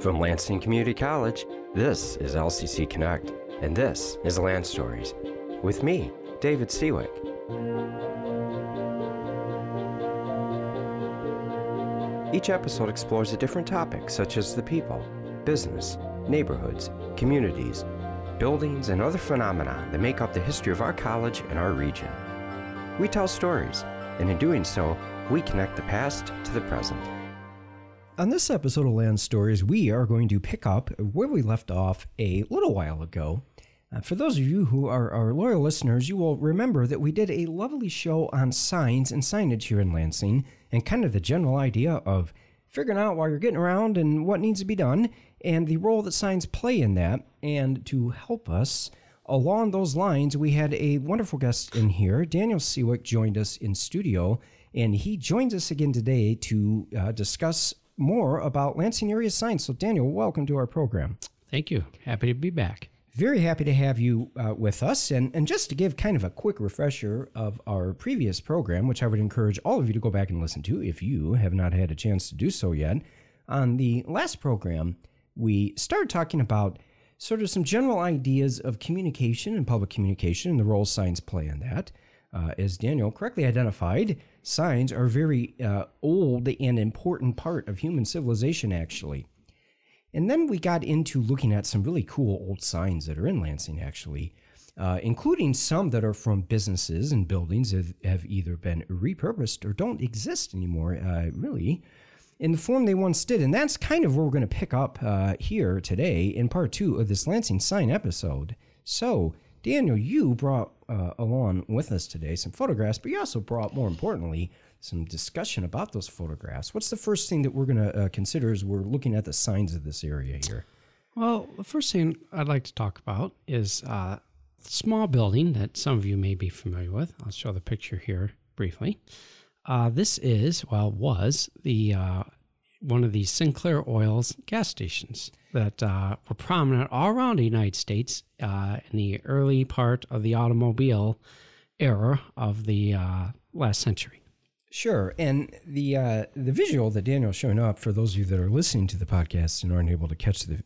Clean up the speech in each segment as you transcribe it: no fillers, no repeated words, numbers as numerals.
From Lansing Community College, this is LCC Connect, and this is Land Stories. With me, David Siwik. Each episode explores a different topic, such as the people, business, neighborhoods, communities, buildings, and other phenomena that make up the history of our college and our region. We tell stories, and in doing so, we connect the past to the present. On this episode of Land Stories, we are going to pick up where we left off a little while ago. For those of you who are our loyal listeners, you will remember that we did a lovely show on signs and signage here in Lansing, and kind of the general idea of figuring out while you're getting around and what needs to be done, and the role that signs play in that. And to help us along those lines, we had a wonderful guest in here. Daniel Siwik joined us in studio, and he joins us again today to discuss more about Lansing area signs. So Daniel, welcome to our program. Thank you. Happy to be back. Very happy to have you with us. And just to give kind of a quick refresher of our previous program, which I would encourage all of you to go back and listen to if you have not had a chance to do so yet. On the last program, we started talking about sort of some general ideas of communication and public communication and the role signs play in that. As Daniel correctly identified, signs are a very old and important part of human civilization, actually. And then we got into looking at some really cool old signs that are in Lansing, actually, including some that are from businesses and buildings that have either been repurposed or don't exist anymore, really, in the form they once did. And that's kind of where we're going to pick up here today in part two of this Lansing sign episode. So, Daniel, you brought along with us today some photographs, but you also brought, more importantly, some discussion about those photographs. What's the first thing that we're going to consider as we're looking at the signs of this area here? Well, the first thing I'd like to talk about is a small building that some of you may be familiar with. I'll show the picture here briefly. This is, well, was the one of the Sinclair Oils gas stations that were prominent all around the United States in the early part of the automobile era of the last century. Sure, and the visual that Daniel's showing up, for those of you that are listening to the podcast and aren't able to catch the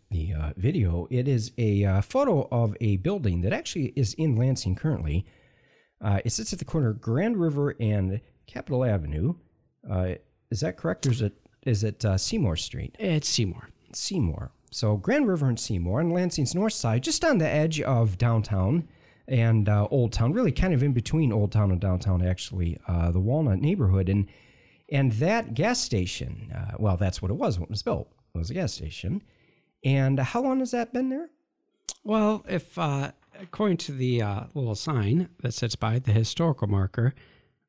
video, it is a photo of a building that actually is in Lansing currently. It sits at the corner of Grand River and Capitol Avenue. Is that correct, or is it Seymour Street? It's Seymour. So Grand River and Seymour on Lansing's north side, just on the edge of downtown and Old Town, really kind of in between Old Town and downtown, actually, the Walnut neighborhood. And that gas station, well, that's what it was when it was built. It was a gas station. And how long has that been there? Well, if according to the little sign that sits by the historical marker,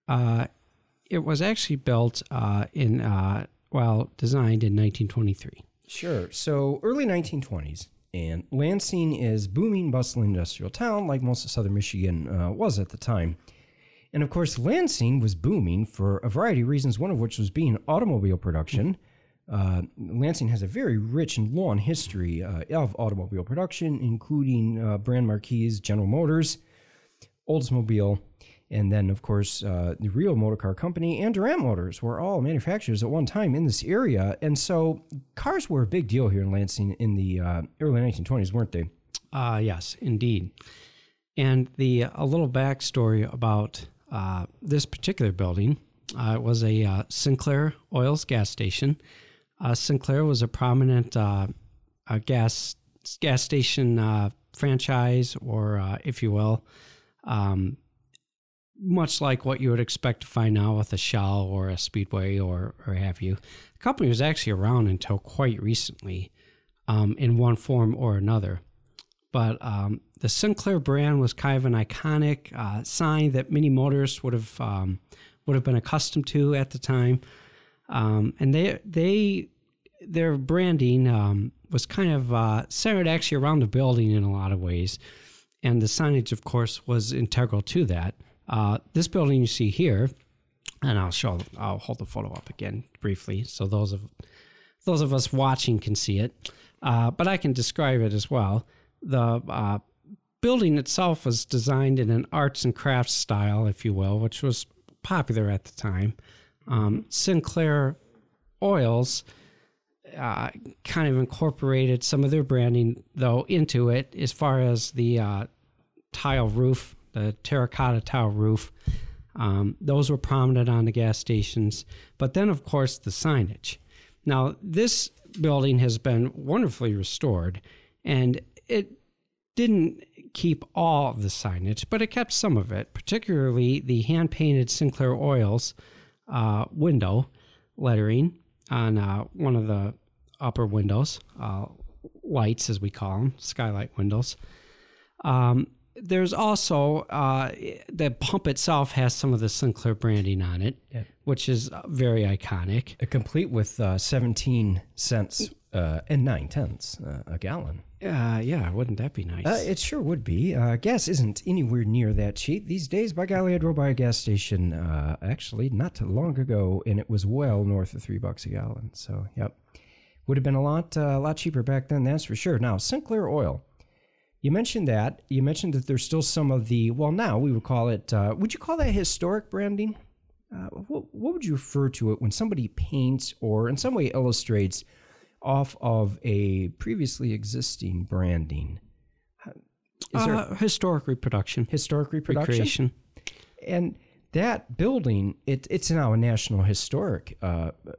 it was actually built designed in 1923. Sure. So early 1920s. And Lansing is booming, bustling industrial town like most of southern Michigan was at the time. And of course, Lansing was booming for a variety of reasons, one of which was being automobile production. Lansing has a very rich and long history of automobile production, including brand marques, General Motors, Oldsmobile, and then, of course, the Real Motor Car Company and Durant Motors were all manufacturers at one time in this area. And so cars were a big deal here in Lansing in the early 1920s, weren't they? Yes, indeed. And a little backstory about this particular building, it was a Sinclair Oils gas station. Sinclair was a prominent gas station franchise, or if you will, much like what you would expect to find now with a Shell or a Speedway or have you. The company was actually around until quite recently in one form or another. But the Sinclair brand was kind of an iconic sign that many motorists would have been accustomed to at the time. And their branding was kind of centered actually around the building in a lot of ways. And the signage, of course, was integral to that. This building you see here, and I'll hold the photo up again briefly so those of us watching can see it, but I can describe it as well. The building itself was designed in an arts and crafts style, if you will, which was popular at the time. Sinclair Oils kind of incorporated some of their branding, though, into it, as far as the tile roof, the terracotta tile roof. Those were prominent on the gas stations. But then, of course, the signage. Now, this building has been wonderfully restored, and it didn't keep all of the signage, but it kept some of it, particularly the hand-painted Sinclair Oils window lettering on one of the upper windows, lights as we call them, skylight windows. There's also, the pump itself has some of the Sinclair branding on it, yeah, which is very iconic. Complete with 17 cents and 9 tenths a gallon. Yeah, wouldn't that be nice? It sure would be. Gas isn't anywhere near that cheap these days. By golly, I drove by a gas station actually not too long ago, and it was well north of $3 a gallon. So, yep, would have been a lot cheaper back then, that's for sure. Now, Sinclair Oil. You mentioned that. You mentioned that there's still some of the, well, now we would call it, would you call that historic branding? What would you refer to it when somebody paints or in some way illustrates off of a previously existing branding? Is there historic reproduction. Historic reproduction. Recreation. And that building, it's now a National Historic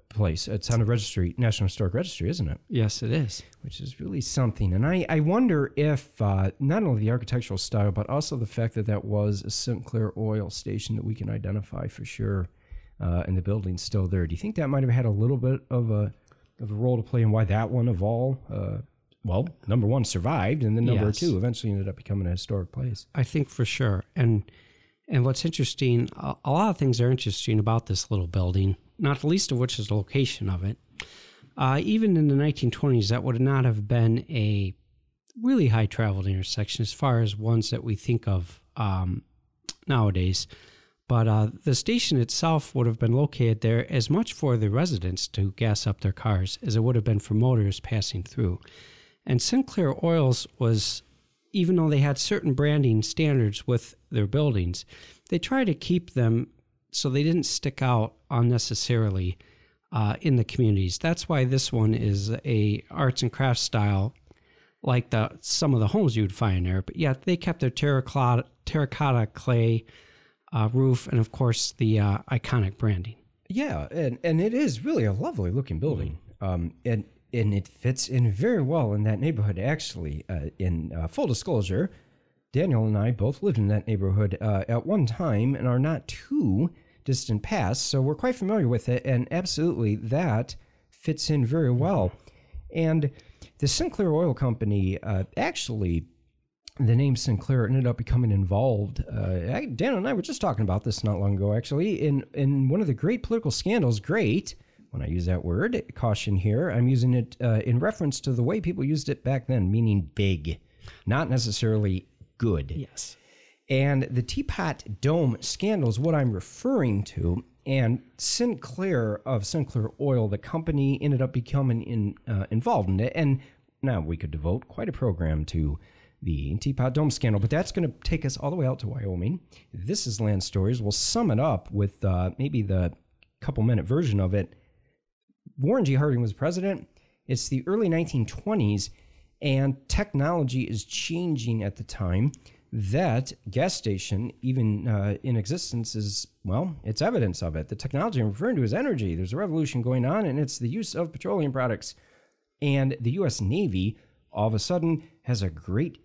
place. It's on the registry, National Historic Registry, isn't it? Yes, it is. Which is really something. And I wonder if not only the architectural style, but also the fact that that was a Sinclair Oil station that we can identify for sure, and the building's still there. Do you think that might have had a little bit of a role to play in why that one of all, number one survived, and then number two eventually ended up becoming a historic place? I think for sure. And what's interesting, a lot of things are interesting about this little building, not the least of which is the location of it. Even in the 1920s, that would not have been a really high-traveled intersection as far as ones that we think of nowadays. But the station itself would have been located there as much for the residents to gas up their cars as it would have been for motors passing through. And Sinclair Oils was, even though they had certain branding standards with their buildings, they tried to keep them so they didn't stick out unnecessarily in the communities. That's why this one is a arts and crafts style, like some of the homes you'd find there. But yet they kept their terracotta clay roof, and of course the iconic branding. Yeah, and it is really a lovely looking building, and it fits in very well in that neighborhood. Actually, in full disclosure, Daniel and I both lived in that neighborhood at one time and are not too distant past, so we're quite familiar with it, and absolutely that fits in very well. And the Sinclair Oil Company, actually, the name Sinclair ended up becoming involved. Dan and I were just talking about this not long ago, actually, in one of the great political scandals. Great, when I use that word, caution here, I'm using it in reference to the way people used it back then, meaning big, not necessarily good. Yes. And the Teapot Dome scandal is what I'm referring to, and Sinclair of Sinclair Oil, the company, ended up becoming involved in it. And now we could devote quite a program to the Teapot Dome scandal, but that's going to take us all the way out to Wyoming. This is Land Stories. We'll sum it up with maybe the couple-minute version of it. Warren G. Harding was president. It's the early 1920s, and technology is changing at the time. That gas station, even in existence, is, well, it's evidence of it. The technology I'm referring to is energy. There's a revolution going on, and it's the use of petroleum products. And the U.S. Navy, all of a sudden, has a great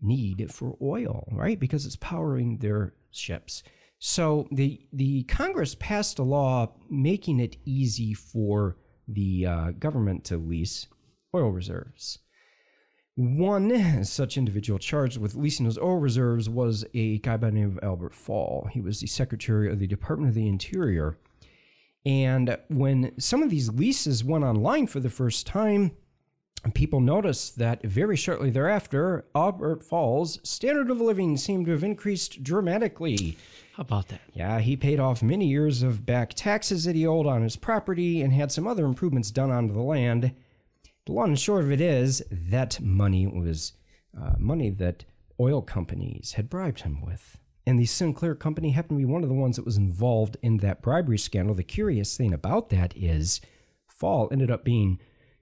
need for oil, right? Because it's powering their ships. So the Congress passed a law making it easy for the government to lease oil reserves. One such individual charged with leasing those oil reserves was a guy by the name of Albert Fall. He was the Secretary of the Department of the Interior. And when some of these leases went online for the first time, people noticed that very shortly thereafter, Albert Fall's standard of living seemed to have increased dramatically. How about that? Yeah, he paid off many years of back taxes that he owed on his property and had some other improvements done onto the land. The long and short of it is that money was money that oil companies had bribed him with. And the Sinclair Company happened to be one of the ones that was involved in that bribery scandal. The curious thing about that is Fall ended up being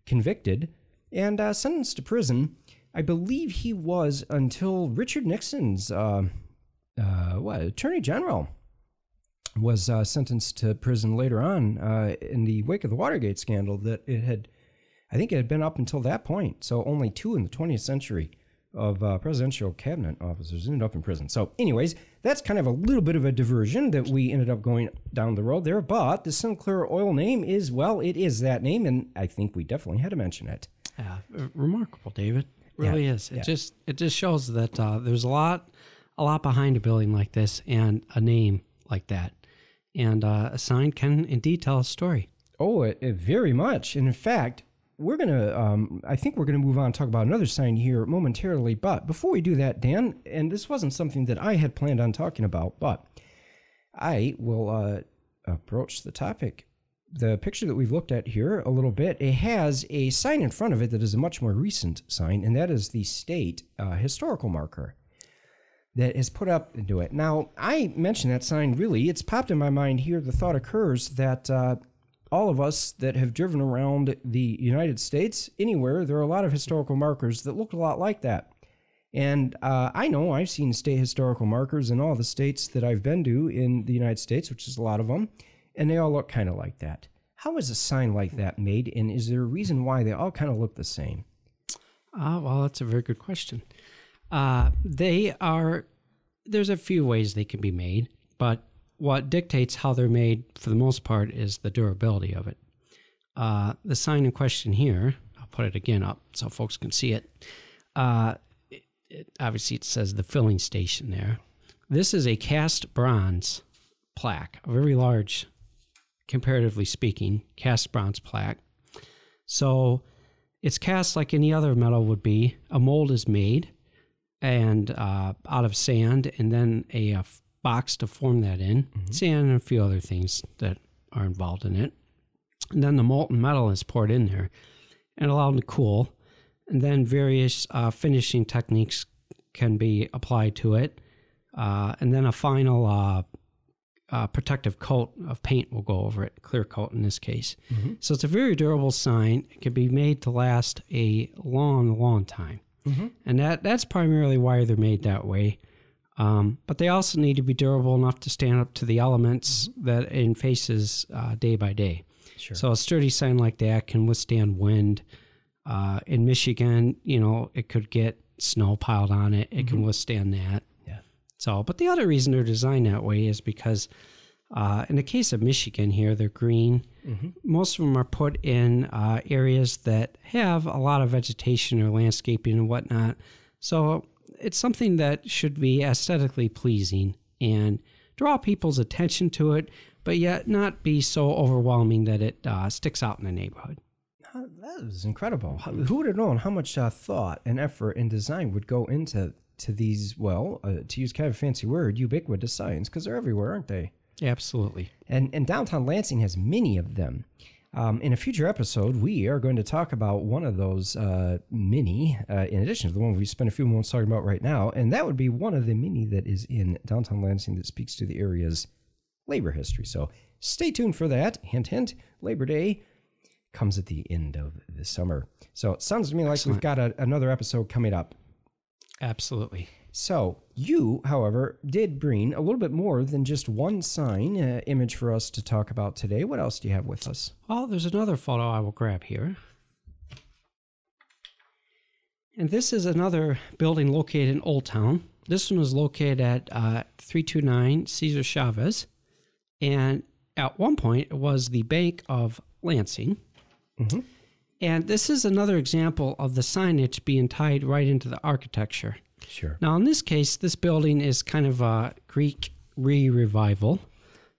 convicted, and sentenced to prison. I believe he was until Richard Nixon's attorney general was sentenced to prison later on in the wake of the Watergate scandal. That it had, I think it had been up until that point. So only two in the 20th century of presidential cabinet officers ended up in prison. So anyways, that's kind of a little bit of a diversion that we ended up going down the road there. But the Sinclair Oil name is, well, it is that name. And I think we definitely had to mention it. Yeah, remarkable, David. Really is. It just shows that there's a lot behind a building like this and a name like that. And a sign can indeed tell a story. Oh, it very much. And in fact, we're going to, I think we're going to move on and talk about another sign here momentarily. But before we do that, Dan, and this wasn't something that I had planned on talking about, but I will approach the topic. The picture that we've looked at here a little bit, it has a sign in front of it that is a much more recent sign, and that is the state historical marker that is put up into it. Now, I mentioned that sign, really, it's popped in my mind here. The thought occurs that all of us that have driven around the United States, anywhere, there are a lot of historical markers that look a lot like that. And I know I've seen state historical markers in all the states that I've been to in the United States, which is a lot of them. And they all look kind of like that. How is a sign like that made, and is there a reason why they all kind of look the same? Well, that's a very good question. There's a few ways they can be made, but what dictates how they're made, for the most part, is the durability of it. The sign in question here, I'll put it again up so folks can see it. Obviously, it says the filling station there. This is a cast bronze plaque, a very large, comparatively speaking, cast bronze plaque. So it's cast like any other metal would be. A mold is made and out of sand, and then a box to form that in, sand and a few other things that are involved in it. And then the molten metal is poured in there and allowed to cool. And then various finishing techniques can be applied to it. And then a final protective coat of paint will go over it, clear coat in this case. Mm-hmm. So it's a very durable sign. It can be made to last a long, long time. Mm-hmm. And that's primarily why they're made that way. But they also need to be durable enough to stand up to the elements that it faces day by day. Sure. So a sturdy sign like that can withstand wind. In Michigan, it could get snow piled on it. It can withstand that. So, but the other reason they're designed that way is because in the case of Michigan here, they're green. Mm-hmm. Most of them are put in areas that have a lot of vegetation or landscaping and whatnot. So it's something that should be aesthetically pleasing and draw people's attention to it, but yet not be so overwhelming that it sticks out in the neighborhood. That is incredible. Who would have known how much thought and effort and design would go into these, to use kind of a fancy word, ubiquitous signs, because they're everywhere, aren't they? Absolutely. And downtown Lansing has many of them. In a future episode, we are going to talk about one of those many, in addition to the one we spent a few moments talking about right now, and that would be one of the many that is in downtown Lansing that speaks to the area's labor history. So stay tuned for that. Hint, hint, Labor Day comes at the end of the summer. So it sounds to me like we've got another episode coming up. Absolutely. So you, however, did bring a little bit more than just one sign image for us to talk about today. What else do you have with us? Well, there's another photo I will grab here. And this is another building located in Old Town. This one was located at 329 Cesar Chavez. And at one point, it was the Bank of Lansing. Mm-hmm. And this is another example of the signage being tied right into the architecture. Sure. Now, in this case, this building is kind of a Greek revival,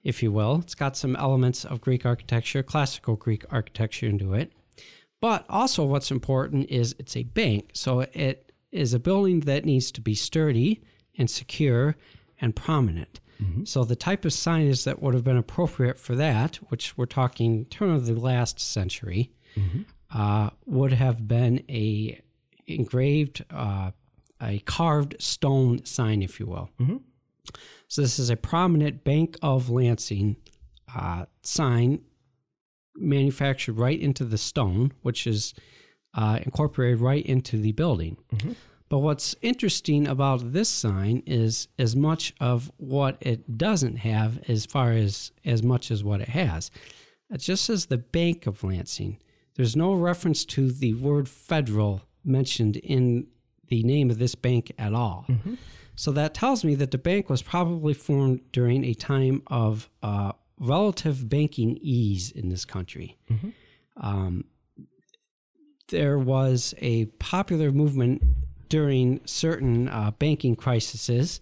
if you will. It's got some elements of Greek architecture, classical Greek architecture into it. But also what's important is it's a bank. So it is a building that needs to be sturdy and secure and prominent. Mm-hmm. So the type of signage that would have been appropriate for that, which we're talking turn of the last century, would have been a engraved, a carved stone sign, if you will. Mm-hmm. So this is a prominent Bank of Lansing sign manufactured right into the stone, which is incorporated right into the building. Mm-hmm. But what's interesting about this sign is as much of what it doesn't have as far as much as what it has. It just says the Bank of Lansing. There's no reference to the word federal mentioned in the name of this bank at all. Mm-hmm. So that tells me that the bank was probably formed during a time of relative banking ease in this country. Mm-hmm. There was a popular movement during certain banking crises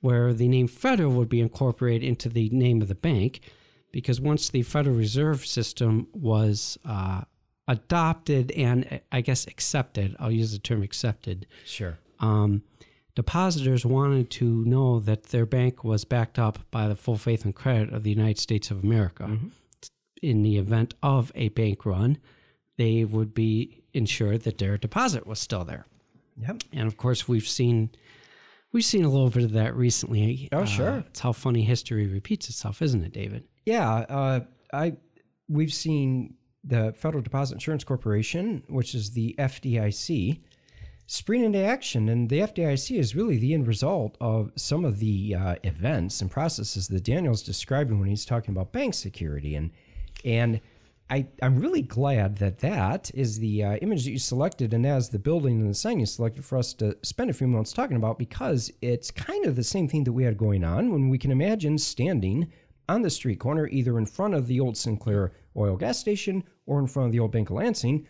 where the name federal would be incorporated into the name of the bank, because once the Federal Reserve System was adopted and, I guess, accepted, I'll use the term accepted. Sure. Depositors wanted to know that their bank was backed up by the full faith and credit of the United States of America. Mm-hmm. In the event of a bank run, they would be ensured that their deposit was still there. Yep. And of course, we've seen a little bit of that recently. Oh, sure. It's how funny history repeats itself, isn't it, David? Yeah. We've seen the Federal Deposit Insurance Corporation, which is the FDIC, spring into action. And the FDIC is really the end result of some of the events and processes that Daniel's describing when he's talking about bank security. And I'm really glad that is the image that you selected, and as the building and the sign you selected for us to spend a few moments talking about, because it's kind of the same thing that we had going on when we can imagine standing on the street corner, either in front of the old Sinclair Oil gas station or in front of the old Bank of Lansing.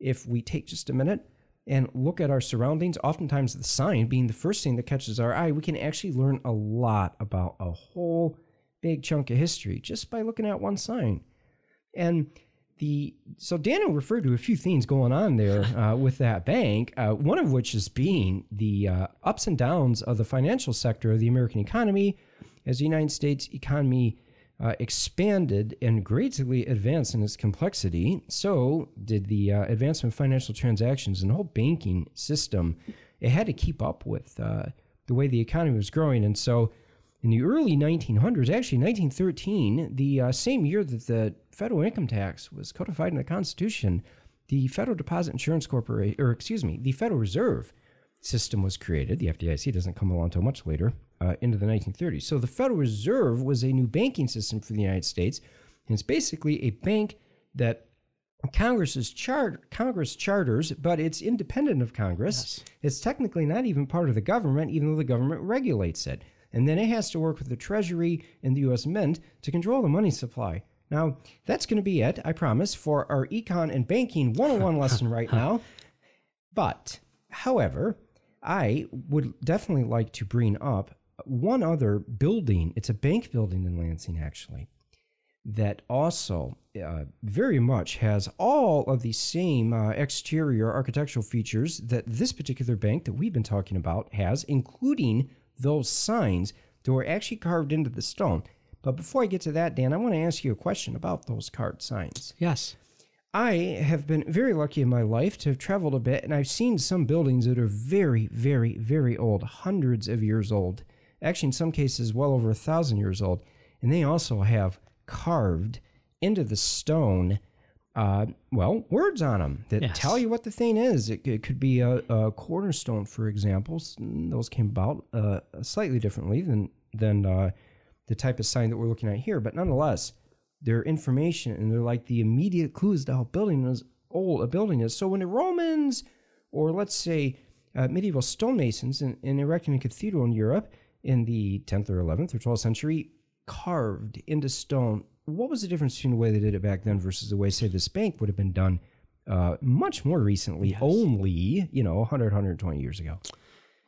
If we take just a minute and look at our surroundings, oftentimes the sign being the first thing that catches our eye, we can actually learn a lot about a whole big chunk of history just by looking at one sign. And so Daniel referred to a few things going on there with that bank, one of which is being the ups and downs of the financial sector of the American economy as the United States economy expanded and greatly advanced in its complexity. So did the advancement of financial transactions and the whole banking system. It had to keep up with the way the economy was growing. And so in the early 1900s, actually 1913, the same year that the federal income tax was codified in the Constitution, the Federal Deposit Insurance Corporation, the Federal Reserve System was created. The FDIC doesn't come along until much later, into the 1930s. So the Federal Reserve was a new banking system for the United States, and it's basically a bank that Congress charters, but it's independent of Congress. Yes. It's technically not even part of the government, even though the government regulates it. And then it has to work with the Treasury and the U.S. Mint to control the money supply. Now, that's going to be it, I promise, for our Econ and Banking 101 lesson right now. But, however, I would definitely like to bring up one other building. It's a bank building in Lansing, actually, that also very much has all of the same exterior architectural features that this particular bank that we've been talking about has, including those signs that were actually carved into the stone. But before I get to that, Dan, I want to ask you a question about those carved signs. Yes. I have been very lucky in my life to have traveled a bit, and I've seen some buildings that are very, very, very old, hundreds of years old, actually in some cases well over 1,000 years old, and they also have carved into the stone, words on them that tell you what the thing is. It could be a cornerstone, for example. Those came about slightly differently than the type of sign that we're looking at here. But nonetheless, they're information, and they're like the immediate clues to how old a building is. So when the Romans, or let's say medieval stonemasons in erecting a cathedral in Europe in the 10th or 11th or 12th century, carved into stone, what was the difference between the way they did it back then versus the way, say, this bank would have been done much more recently, only, 100, 120 years ago?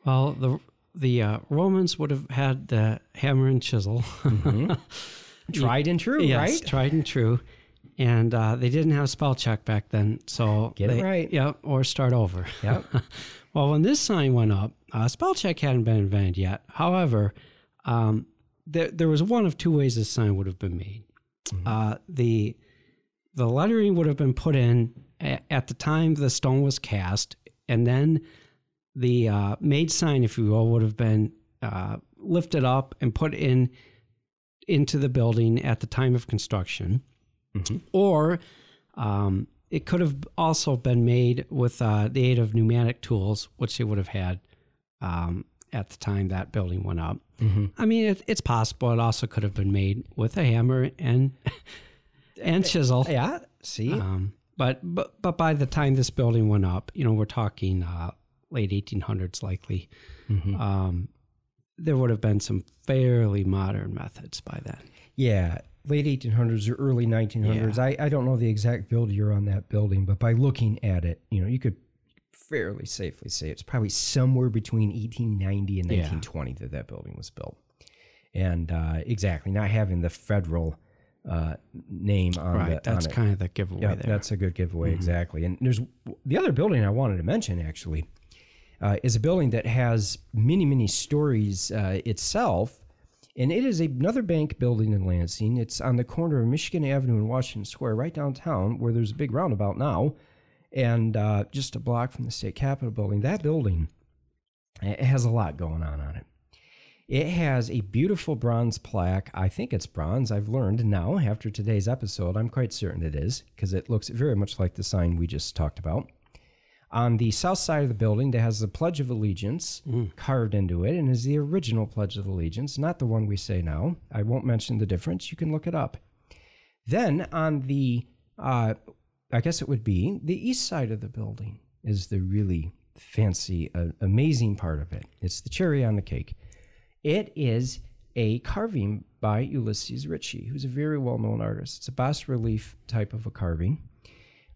Well, the Romans would have had the hammer and chisel. Mm-hmm. Tried and true, yes, right? Yes, tried and true. And they didn't have spell check back then, so... Get it right. Yep, or start over. Yep. Well, when this sign went up, spell check hadn't been invented yet. However, there was one of two ways this sign would have been made. Mm-hmm. The lettering would have been put in at the time the stone was cast, and then the made sign, if you will, would have been lifted up and put into the building at the time of construction. Mm-hmm. Or it could have also been made with the aid of pneumatic tools, which they would have had at the time that building went up. Mm-hmm. I mean, it's possible. It also could have been made with a hammer and chisel. Yeah, see. But by the time this building went up, you know, we're talking late 1800s likely. Mm-hmm. There would have been some fairly modern methods by then. Yeah, late 1800s or early 1900s. Yeah. I don't know the exact build year on that building, but by looking at it, you know, you could fairly safely say it's probably somewhere between 1890 and 1920 that building was built. And exactly, not having the federal name on it. Right, that's kind of the giveaway there. That's a good giveaway, mm-hmm. exactly. And there's the other building I wanted to mention, actually, is a building that has many, many stories itself. And it is another bank building in Lansing. It's on the corner of Michigan Avenue and Washington Square, right downtown, where there's a big roundabout now, and just a block from the State Capitol building. That building, it has a lot going on it. It has a beautiful bronze plaque. I think it's bronze. I've learned now after today's episode. I'm quite certain it is, because it looks very much like the sign we just talked about. On the south side of the building, that has the Pledge of Allegiance carved into it, and is the original Pledge of Allegiance, not the one we say now. I won't mention the difference. You can look it up. Then on the, I guess it would be, the east side of the building is the really fancy, amazing part of it. It's the cherry on the cake. It is a carving by Ulysses Ritchie, who's a very well-known artist. It's a bas-relief type of a carving.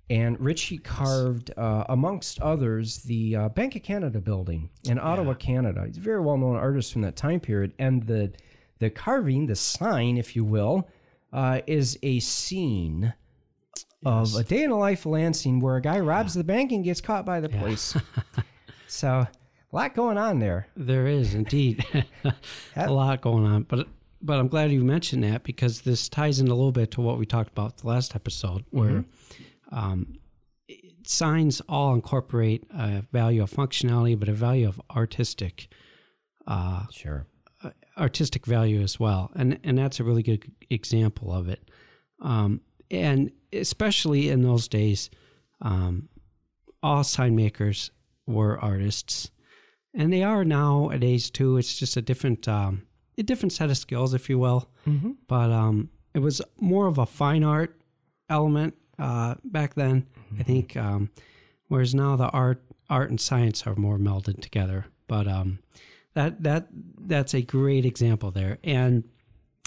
And Ritchie carved, amongst others, the Bank of Canada building in Ottawa, Canada. He's a very well-known artist from that time period. And the carving, the sign, if you will, is a scene of a day in the life of Lansing where a guy robs the bank and gets caught by the police. So a lot going on there. There is, indeed. A lot going on. But I'm glad you mentioned that, because this ties in a little bit to what we talked about the last episode, where... Mm-hmm. Signs all incorporate a value of functionality, but a value of artistic, artistic value as well. And that's a really good example of it. And especially in those days, all sign makers were artists, and they are nowadays too. It's just a different set of skills, if you will. Mm-hmm. But, it was more of a fine art element. Back then, I think, whereas now the art and science are more melded together. But that's a great example there. And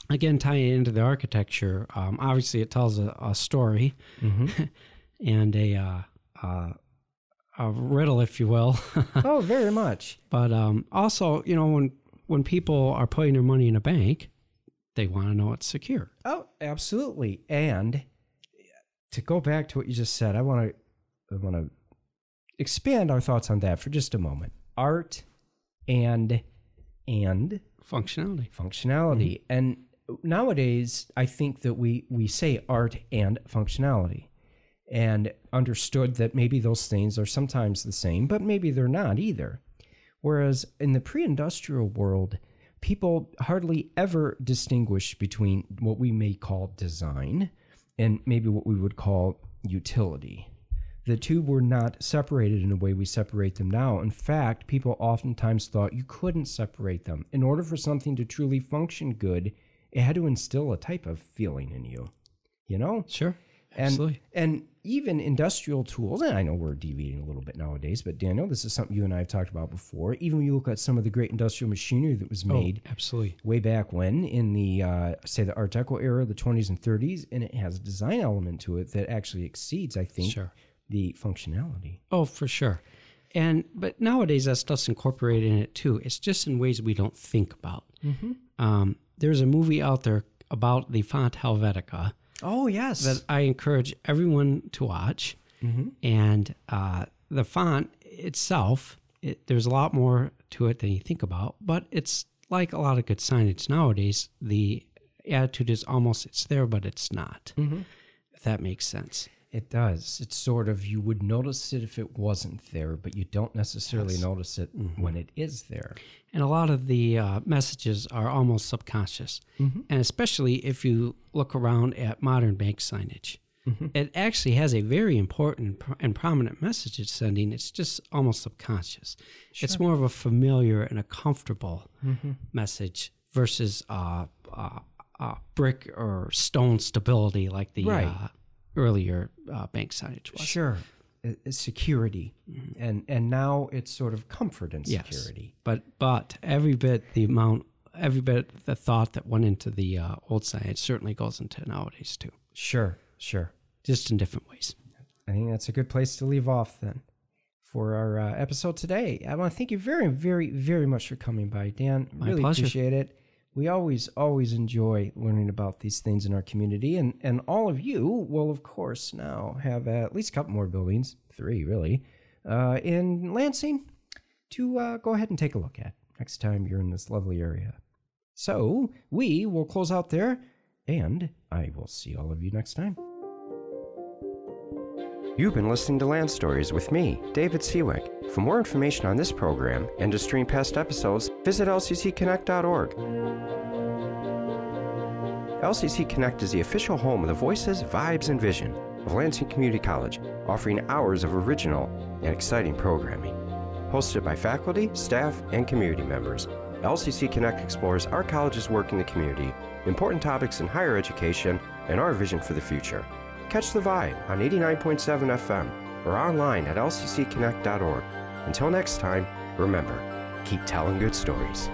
again, tying it into the architecture, obviously it tells a story and a riddle, if you will. Oh, very much. But also, you know, when people are putting their money in a bank, they want to know it's secure. Oh, absolutely. And to go back to what you just said, I want to expand our thoughts on that for just a moment. Art and functionality. Mm-hmm. And nowadays, I think that we say art and functionality, and understood that maybe those things are sometimes the same, but maybe they're not either. Whereas in the pre-industrial world, people hardly ever distinguish between what we may call design and maybe what we would call utility. The two were not separated in a way we separate them now. In fact, people oftentimes thought you couldn't separate them. In order for something to truly function good, it had to instill a type of feeling in you, you know? Sure, absolutely. And even industrial tools, and I know we're deviating a little bit nowadays, but Daniel, this is something you and I have talked about before. Even when you look at some of the great industrial machinery that was made way back when in the, say, the Art Deco era, the 20s and 30s, and it has a design element to it that actually exceeds, I think, the functionality. Oh, for sure. But nowadays, that stuff's incorporated in it, too. It's just in ways we don't think about. Mm-hmm. There's a movie out there about the font Helvetica. Oh, yes. That I encourage everyone to watch. Mm-hmm. And the font itself, there's a lot more to it than you think about, but it's like a lot of good signage nowadays. The attitude is almost it's there, but it's not, if that makes sense. It does. It's sort of, you would notice it if it wasn't there, but you don't necessarily notice it when it is there. And a lot of the messages are almost subconscious. Mm-hmm. And especially if you look around at modern bank signage, it actually has a very important and prominent message it's sending. It's just almost subconscious. Sure. It's more of a familiar and a comfortable message versus brick or stone stability like the earlier bank signage was. Sure. It's security. Mm-hmm. And now it's sort of comfort and security. Yes. But every bit the thought that went into the old signage certainly goes into nowadays too. Sure, sure. Just in different ways. I think that's a good place to leave off then for our episode today. I want to thank you very, very, very much for coming by, Dan. My pleasure. Appreciate it. We always enjoy learning about these things in our community, and all of you will, of course, now have at least a couple more buildings, 3 really, in Lansing to go ahead and take a look at next time you're in this lovely area. So we will close out there, and I will see all of you next time. You've been listening to Land Stories with me, David Siwik. For more information on this program and to stream past episodes, visit lccconnect.org. LCC Connect is the official home of the voices, vibes, and vision of Lansing Community College, offering hours of original and exciting programming. Hosted by faculty, staff, and community members, LCC Connect explores our college's work in the community, important topics in higher education, and our vision for the future. Catch the vibe on 89.7 FM or online at lccconnect.org. Until next time, remember, keep telling good stories.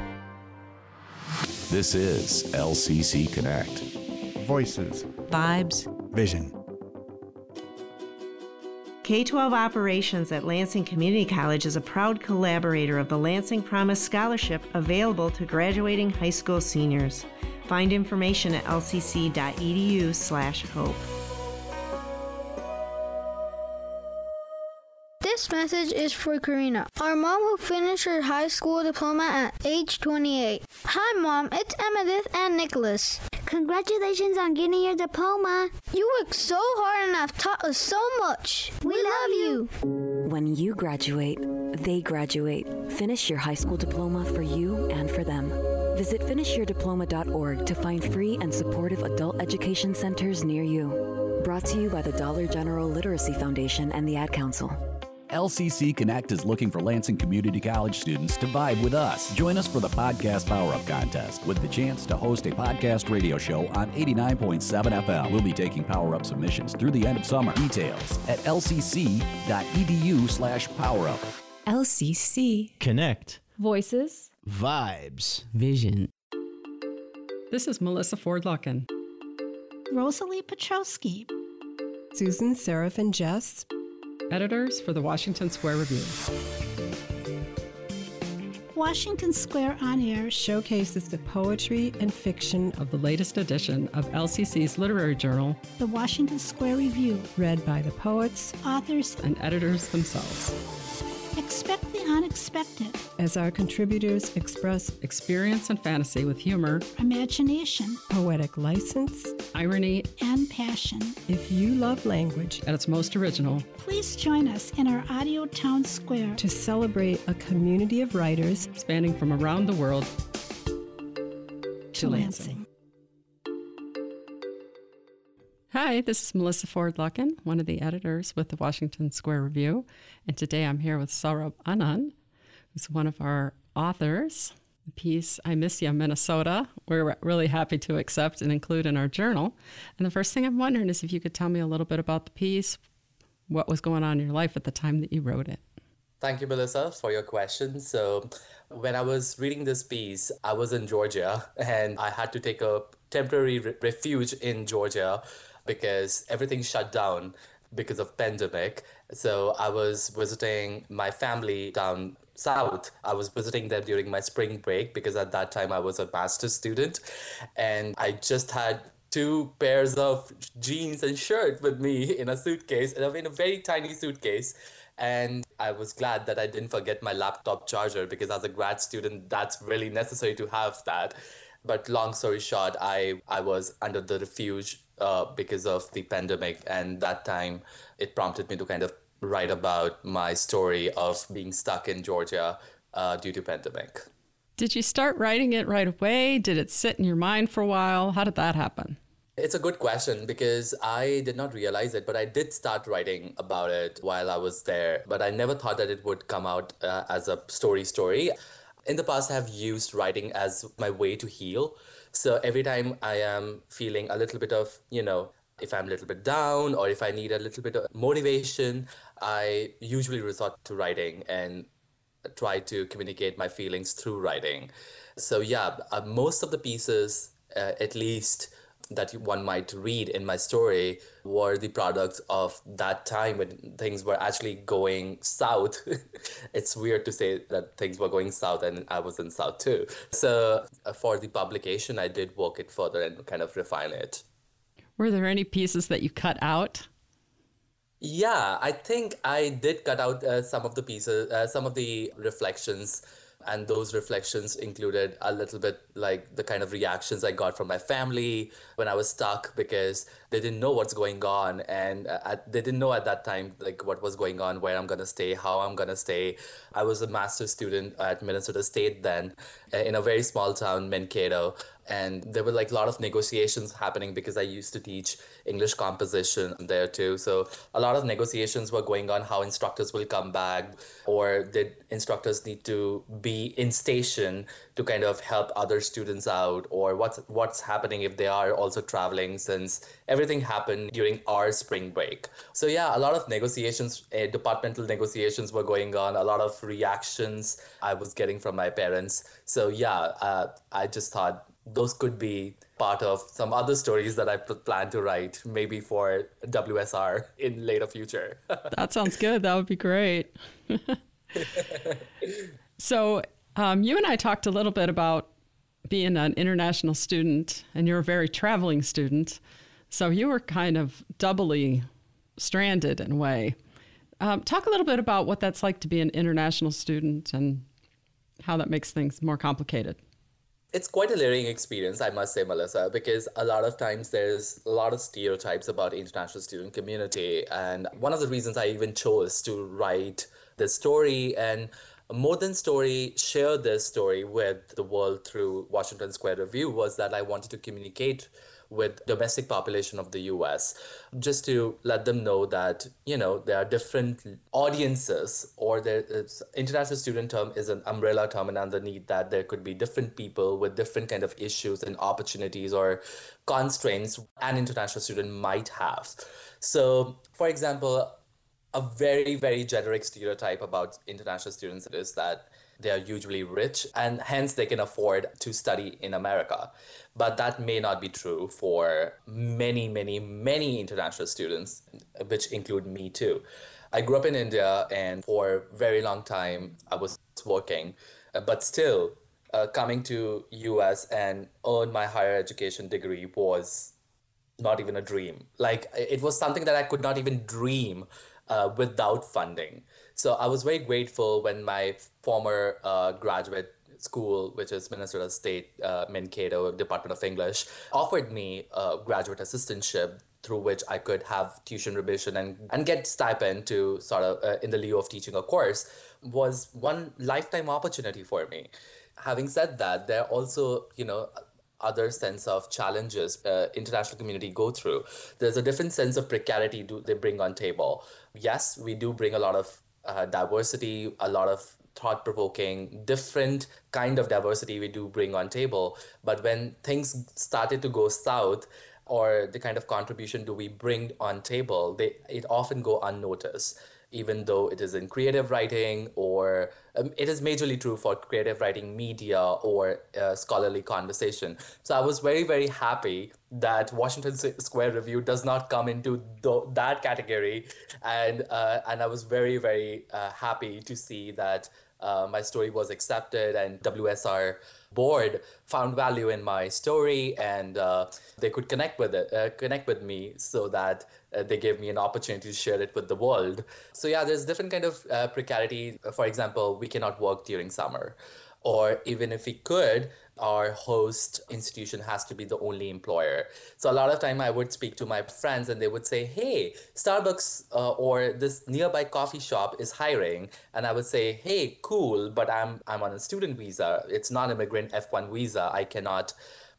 This is LCC Connect. Voices, vibes, vision. K-12 Operations at Lansing Community College is a proud collaborator of the Lansing Promise Scholarship available to graduating high school seniors. Find information at lcc.edu/hope. This message is for Karina, our mom who finished her high school diploma at age 28. Hi Mom, it's Amethyst and Nicholas. Congratulations on getting your diploma. You worked so hard and have taught us so much. We love you. When you graduate, they graduate. Finish your high school diploma for you and for them. Visit finishyourdiploma.org to find free and supportive adult education centers near you. Brought to you by the Dollar General Literacy Foundation and the Ad Council. LCC Connect is looking for Lansing Community College students to vibe with us. Join us for the Podcast Power-Up Contest with the chance to host a podcast radio show on 89.7 FM. We'll be taking power-up submissions through the end of summer. Details at lcc.edu/powerup. LCC Connect. Voices. Vibes. Vision. This is Melissa Ford-Luckin. Rosalie Petrowski. Susan Seraphin Jess. Editors for the Washington Square Review. Washington Square On Air showcases the poetry and fiction of the latest edition of LCC's literary journal, the Washington Square Review, read by the poets, authors, and editors themselves. Expect the unexpected as our contributors express experience and fantasy with humor, imagination, poetic license, irony, and passion. If you love language at its most original, please join us in our audio town square to celebrate a community of writers spanning from around the world to Lansing. Hi, this is Melissa Ford-Luckin, one of the editors with the Washington Square Review, and today I'm here with Saurabh Anand, who's one of our authors. The piece, I Miss Ya, Minnesota, we're really happy to accept and include in our journal. And the first thing I'm wondering is if you could tell me a little bit about the piece, what was going on in your life at the time that you wrote it. Thank you, Melissa, for your question. So when I was reading this piece, I was in Georgia, and I had to take a temporary refuge in Georgia because everything shut down because of pandemic. So I was visiting my family down south. I was visiting them during my spring break because at that time I was a master's student. And I just had 2 pairs of jeans and shirt with me in a suitcase, and I'm in a very tiny suitcase. And I was glad that I didn't forget my laptop charger because as a grad student, that's really necessary to have that. But long story short, I was under the refuge because of the pandemic. And that time it prompted me to kind of write about my story of being stuck in Georgia due to pandemic. Did you start writing it right away? Did it sit in your mind for a while? How did that happen? It's a good question because I did not realize it, but I did start writing about it while I was there. But I never thought that it would come out as a story. In the past, I have used writing as my way to heal. So every time I am feeling a little bit of, if I'm a little bit down or if I need a little bit of motivation, I usually resort to writing and try to communicate my feelings through writing. So yeah, most of the pieces, at least that one might read in my story, were the products of that time when things were actually going south. It's weird to say that things were going south and I was in south too. So for the publication, I did work it further and kind of refine it. Were there any pieces that you cut out? Yeah, I think I did cut out some of the pieces, some of the reflections. And those reflections included a little bit like the kind of reactions I got from my family when I was stuck, because they didn't know what's going on. And they didn't know at that time, like what was going on, where I'm going to stay, how I'm going to stay. I was a master's student at Minnesota State then, in a very small town, Mankato. And there were like a lot of negotiations happening because I used to teach English composition there too. So a lot of negotiations were going on, how instructors will come back, or did instructors need to be in station to kind of help other students out, or what's happening if they are also traveling, since everything happened during our spring break. So yeah, a lot of negotiations, departmental negotiations were going on, a lot of reactions I was getting from my parents. So yeah, I just thought, those could be part of some other stories that I plan to write, maybe for WSR in later future. That sounds good. That would be great. So you and I talked a little bit about being an international student, and you're a very traveling student. So you were kind of doubly stranded in a way. Talk a little bit about what that's like to be an international student and how that makes things more complicated. It's quite a learning experience, I must say, Melissa, because a lot of times there's a lot of stereotypes about international student community. And one of the reasons I even chose to write this story, and more than story, share this story with the world through Washington Square Review, was that I wanted to communicate with domestic population of the US, just to let them know that, there are different audiences, or international student term is an umbrella term, and underneath that there could be different people with different kind of issues and opportunities or constraints an international student might have. So, for example, a very, very generic stereotype about international students is that they are usually rich and hence they can afford to study in America. But that may not be true for many, many, many international students, which include me too. I grew up in India, and for a very long time I was working, but still coming to US and earn my higher education degree was not even a dream. Like, it was something that I could not even dream without funding. So I was very grateful when my former graduate school, which is Minnesota State, Mankato, Department of English, offered me a graduate assistantship through which I could have tuition revision and get stipend to sort of, in the lieu of teaching a course, was one lifetime opportunity for me. Having said that, there are also, other sense of challenges international community go through. There's a different sense of precarity they bring on table. Yes, we do bring a lot of diversity, a lot of thought-provoking, different kind of diversity we do bring on table. But when things started to go south, or the kind of contribution do we bring on table, it often go unnoticed, even though it is in creative writing, or it is majorly true for creative writing, media, or scholarly conversation. So I was very, very happy that Washington Square Review does not come into that category. And I was very, very happy to see that my story was accepted, and WSR board found value in my story, and they could connect with me, so that they gave me an opportunity to share it with the world. So yeah, there's different kind of precarity. For example, we cannot work during summer. Or even if we could, our host institution has to be the only employer. So a lot of time I would speak to my friends and they would say, hey, Starbucks or this nearby coffee shop is hiring. And I would say, hey, cool, but I'm on a student visa. It's non-immigrant F1 visa. I cannot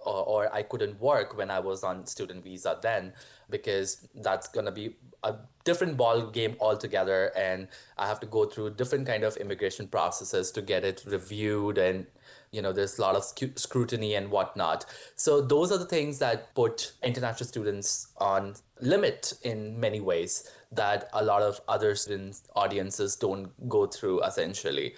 or I couldn't work when I was on student visa then, because that's going to be a different ball game altogether. And I have to go through different kind of immigration processes to get it reviewed. And, you know, there's a lot of scrutiny and whatnot. So those are the things that put international students on limit in many ways that a lot of other student audiences don't go through, essentially.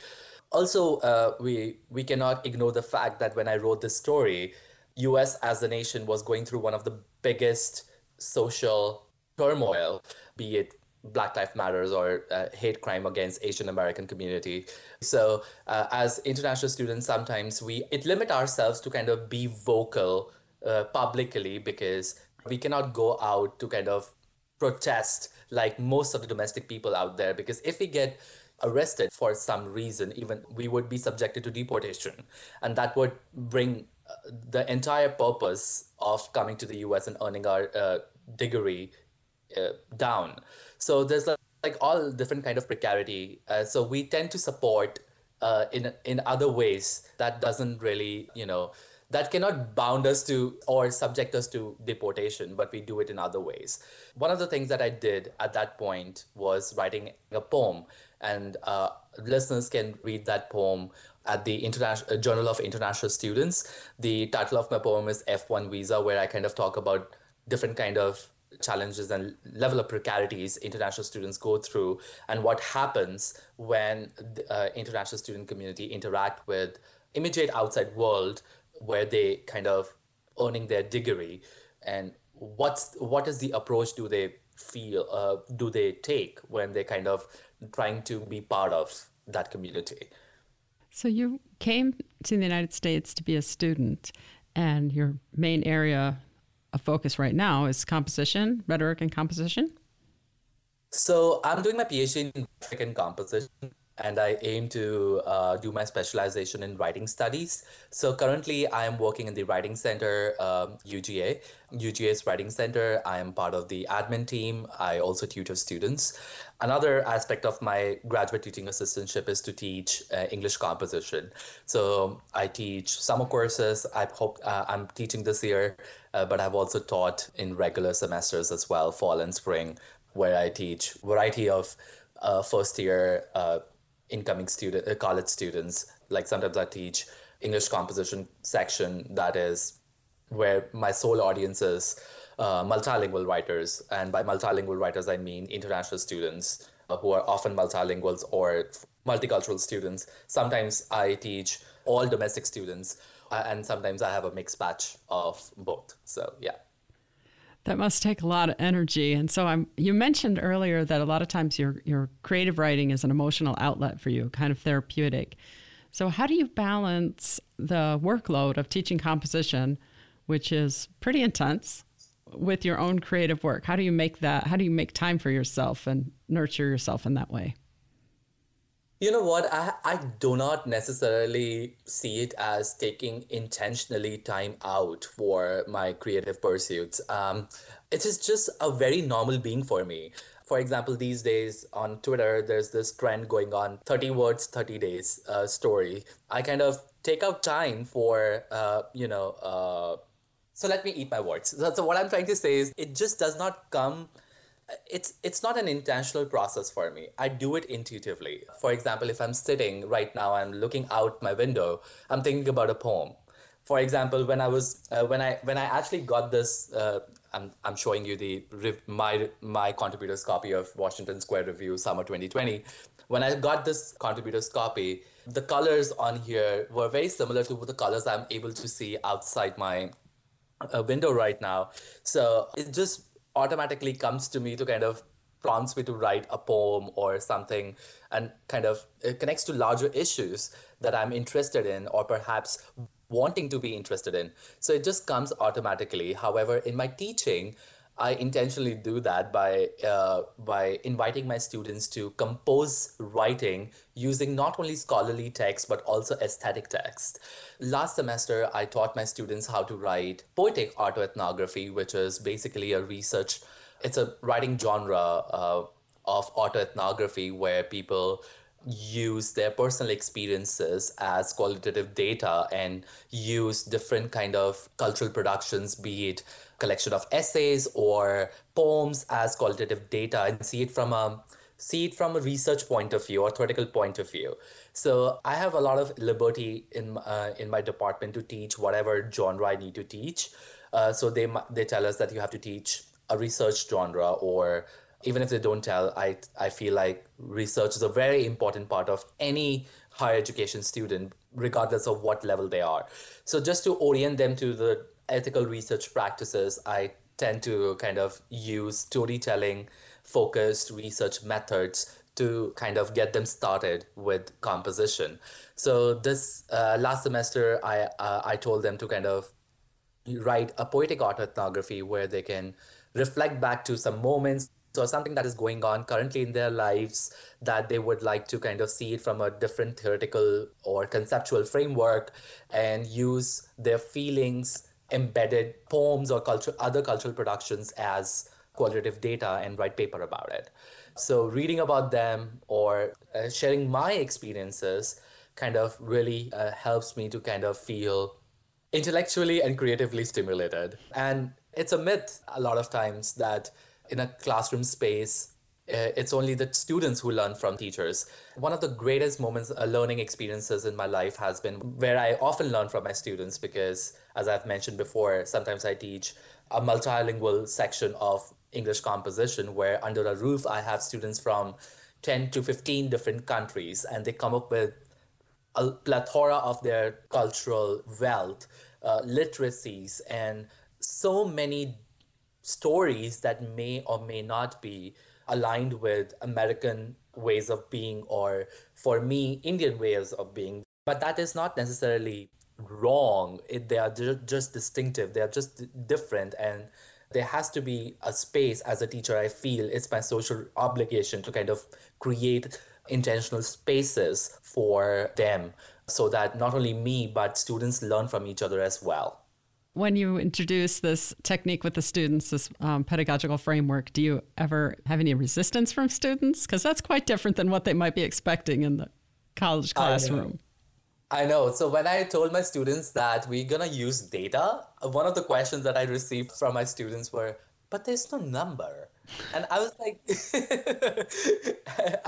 Also, we cannot ignore the fact that when I wrote this story, US as a nation was going through one of the biggest social turmoil, be it Black Lives Matters or hate crime against Asian American community. So as international students, sometimes it limit ourselves to kind of be vocal publicly, because we cannot go out to kind of protest like most of the domestic people out there, because if we get arrested for some reason, even we would be subjected to deportation, and that would bring the entire purpose of coming to the US and earning our degree down. So there's like all different kind of precarity. So we tend to support in other ways that doesn't really, you know, that cannot bound us to or subject us to deportation, but we do it in other ways. One of the things that I did at that point was writing a poem, and listeners can read that poem at the International Journal of International Students. The title of my poem is F1 Visa, where I kind of talk about different kind of challenges and level of precarities international students go through, and what happens when the international student community interact with immediate outside world where they kind of earning their degree, and what is the approach do they feel, do they take when they kind of trying to be part of that community. So you came to the United States to be a student, and your main area of focus right now is composition, rhetoric and composition? So I'm doing my PhD in rhetoric and composition, and I aim to do my specialization in writing studies. So currently I am working in the Writing Center, UGA's Writing Center. I am part of the admin team. I also tutor students. Another aspect of my graduate teaching assistantship is to teach English composition. So I teach summer courses. I hope I'm teaching this year, but I've also taught in regular semesters as well, fall and spring, where I teach variety of first year incoming college students. Like sometimes I teach English composition section, that is where my sole audience is multilingual writers. And by multilingual writers, I mean international students who are often multilinguals or multicultural students. Sometimes I teach all domestic students, and sometimes I have a mixed batch of both. So, yeah. That must take a lot of energy. And so you mentioned earlier that a lot of times your creative writing is an emotional outlet for you, kind of therapeutic. So how do you balance the workload of teaching composition, which is pretty intense, with your own creative work? How do you make that? How do you make time for yourself and nurture yourself in that way? You know what? I do not necessarily see it as taking intentionally time out for my creative pursuits. It is just a very normal being for me. For example, these days on Twitter, there's this trend going on, 30 words, 30 days story. I kind of take out time for, so let me eat my words. So what I'm trying to say is it just does not come. It's not an intentional process for me. I do it intuitively. For example, if I'm sitting right now, I'm looking out my window, I'm thinking about a poem. For example, when I was when I actually got this, I'm showing you the my contributor's copy of Washington Square Review Summer 2020. When I got this contributor's copy, the colors on here were very similar to the colors I'm able to see outside my window right now. So it just automatically comes to me to kind of prompts me to write a poem or something, and kind of it connects to larger issues that I'm interested in or perhaps wanting to be interested in. So it just comes automatically. However, in my teaching, I intentionally do that by inviting my students to compose writing using not only scholarly text, but also aesthetic text. Last semester, I taught my students how to write poetic autoethnography, which is basically a research, it's a writing genre of autoethnography where people use their personal experiences as qualitative data and use different kind of cultural productions, be it collection of essays or poems, as qualitative data and see it from a research point of view or theoretical point of view. So I have a lot of liberty in my department to teach whatever genre I need to teach. So they tell us that you have to teach a research genre, or even if they don't tell, I feel like research is a very important part of any higher education student, regardless of what level they are. So just to orient them to the ethical research practices, I tend to kind of use storytelling-focused research methods to kind of get them started with composition. So this last semester, I told them to kind of write a poetic autoethnography where they can reflect back to some moments or something that is going on currently in their lives that they would like to kind of see it from a different theoretical or conceptual framework, and use their feelings, embedded poems or other cultural productions as qualitative data, and write paper about it. So reading about them or sharing my experiences kind of really helps me to kind of feel intellectually and creatively stimulated. And it's a myth a lot of times that in a classroom space, it's only the students who learn from teachers. One of the greatest moments, learning experiences in my life has been where I often learn from my students because, as I've mentioned before, sometimes I teach a multilingual section of English composition where under a roof I have students from 10 to 15 different countries, and they come up with a plethora of their cultural wealth, literacies, and so many stories that may or may not be aligned with American ways of being, or for me, Indian ways of being. But that is not necessarily wrong. They are just distinctive. They are just different. And there has to be a space as a teacher. I feel it's my social obligation to kind of create intentional spaces for them so that not only me, but students learn from each other as well. When you introduce this technique with the students, this pedagogical framework, do you ever have any resistance from students? Because that's quite different than what they might be expecting in the college classroom. I know. So when I told my students that we're going to use data, one of the questions that I received from my students were, but there's no number. And I was like,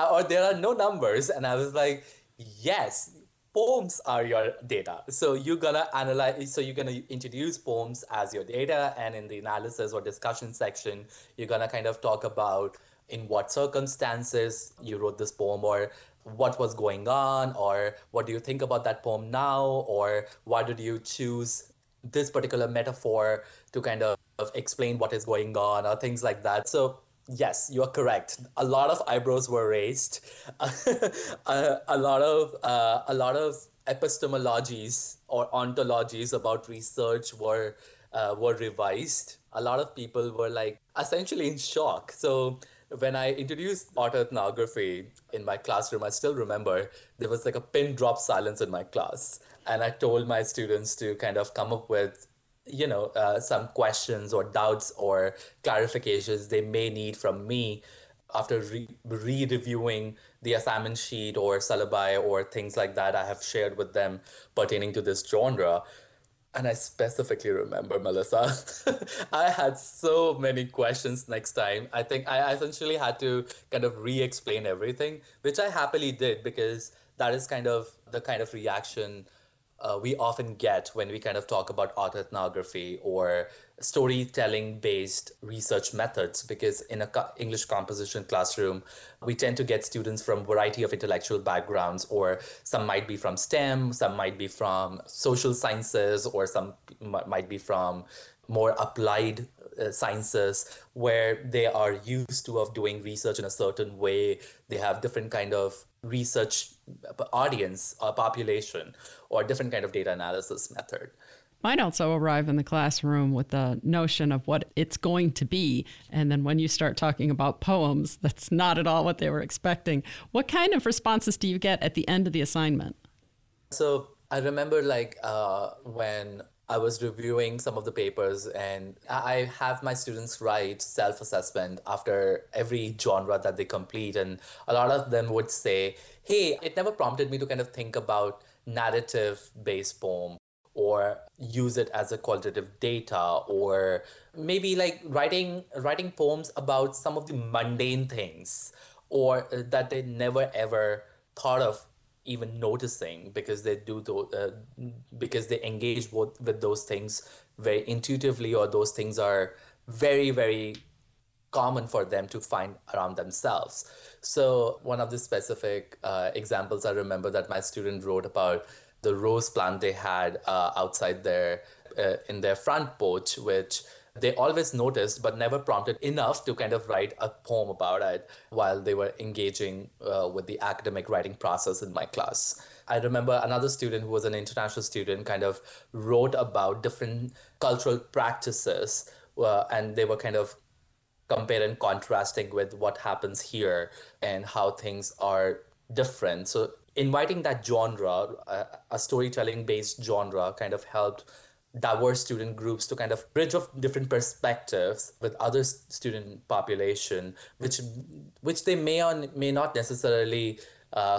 or there are no numbers. And I was like, yes. Poems are your data. So you're going to analyze, so you're going to introduce poems as your data. And in the analysis or discussion section, you're going to kind of talk about in what circumstances you wrote this poem, or what was going on, or what do you think about that poem now, or why did you choose this particular metaphor to kind of explain what is going on, or things like that. So yes, you are correct. A lot of eyebrows were raised. A lot of epistemologies or ontologies about research were revised. A lot of people were like essentially in shock. So when I introduced autoethnography in my classroom, I still remember there was like a pin drop silence in my class, and I told my students to kind of come up with some questions or doubts or clarifications they may need from me after re-reviewing the assignment sheet or syllabi or things like that I have shared with them pertaining to this genre. And I specifically remember, Melissa, I had so many questions next time. I think I essentially had to kind of re-explain everything, which I happily did, because that is kind of the kind of reaction we often get when we kind of talk about autoethnography or storytelling-based research methods, because in an English composition classroom, we tend to get students from a variety of intellectual backgrounds, or some might be from STEM, some might be from social sciences, or some might be from more applied sciences, where they are used to of doing research in a certain way. They have different kind of research audience or population, or different kind of data analysis method. Mine also arrive in the classroom with the notion of what it's going to be. And then when you start talking about poems, that's not at all what they were expecting. What kind of responses do you get at the end of the assignment? So I remember when I was reviewing some of the papers, and I have my students write self-assessment after every genre that they complete. And a lot of them would say, hey, it never prompted me to kind of think about narrative-based poem, or use it as a qualitative data, or maybe like writing poems about some of the mundane things, or that they never ever thought of even noticing, because they do because they engage with those things very intuitively, or those things are very, very common for them to find around themselves. So one of the specific examples I remember that my student wrote about the rose plant they had outside in their front porch, which they always noticed but never prompted enough to kind of write a poem about it while they were engaging with the academic writing process in my class. I remember another student who was an international student kind of wrote about different cultural practices, and they were kind of comparing and contrasting with what happens here and how things are different. So inviting that genre, a storytelling-based genre, kind of helped diverse student groups to kind of bridge off different perspectives with other student population, which they may or may not necessarily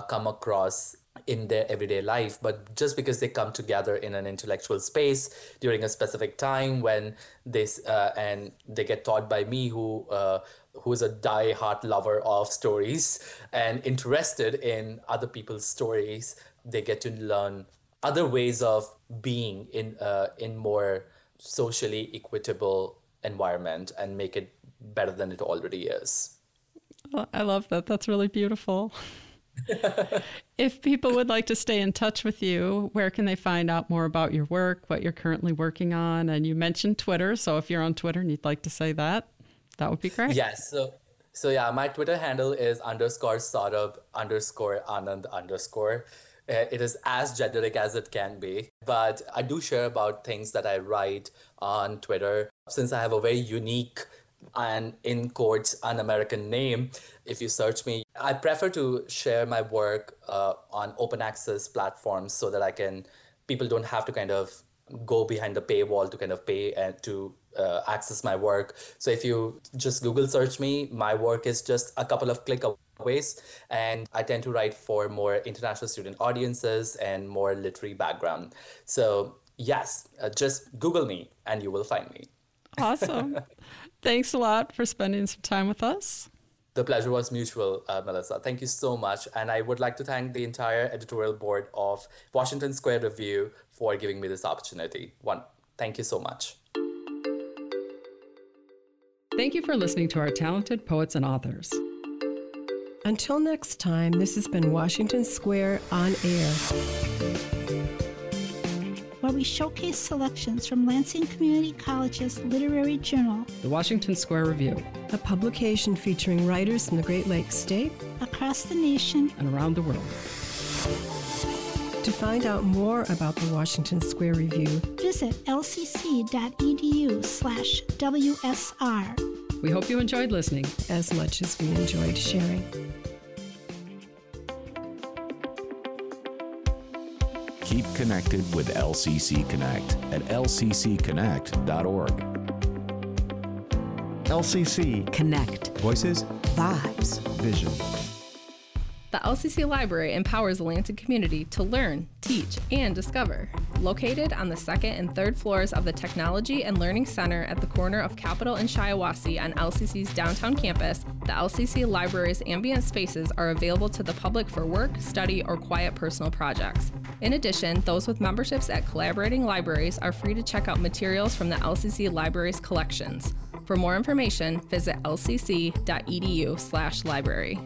come across in their everyday life. But just because they come together in an intellectual space during a specific time when they get taught by me, who is a die-hard lover of stories and interested in other people's stories, they get to learn other ways of being in more socially equitable environment and make it better than it already is. I love that. That's really beautiful. If people would like to stay in touch with you, where can they find out more about your work, what you're currently working on? And you mentioned Twitter, so if you're on Twitter and you'd like to say that, that would be great. Yes. So yeah, my Twitter handle is _Saurabh_Anand_. It is as generic as it can be, but I do share about things that I write on Twitter. Since I have a very unique and, in quotes, un-American name, if you search me, I prefer to share my work on open access platforms so that people don't have to kind of go behind the paywall to kind of pay and to access my work. So if you just Google search me, my work is just a couple of clicks away, and I tend to write for more international student audiences and more literary background. So yes, just Google me and you will find me. Awesome. Thanks a lot for spending some time with us. The pleasure was mutual, Melissa. Thank you so much. And I would like to thank the entire editorial board of Washington Square Review for giving me this opportunity. Thank you so much. Thank you for listening to our talented poets and authors. Until next time, this has been Washington Square On Air, where we showcase selections from Lansing Community College's literary journal, The Washington Square Review, a publication featuring writers from the Great Lakes State, across the nation, and around the world. To find out more about the Washington Square Review, visit lcc.edu/WSR. We hope you enjoyed listening as much as we enjoyed sharing. Keep connected with LCC Connect at lccconnect.org. LCC Connect. Voices. Vibes. Vision. The LCC Library empowers the Lansing community to learn, teach, and discover. Located on the second and third floors of the Technology and Learning Center at the corner of Capitol and Shiawassee on LCC's downtown campus, the LCC Library's ambient spaces are available to the public for work, study, or quiet personal projects. In addition, those with memberships at collaborating libraries are free to check out materials from the LCC Library's collections. For more information, visit lcc.edu/library.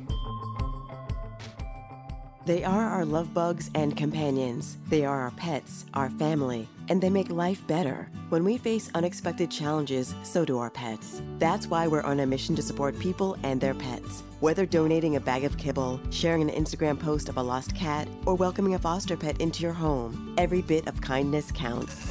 They are our love bugs and companions. They are our pets, our family, and they make life better. When we face unexpected challenges, so do our pets. That's why we're on a mission to support people and their pets. Whether donating a bag of kibble, sharing an Instagram post of a lost cat, or welcoming a foster pet into your home, every bit of kindness counts.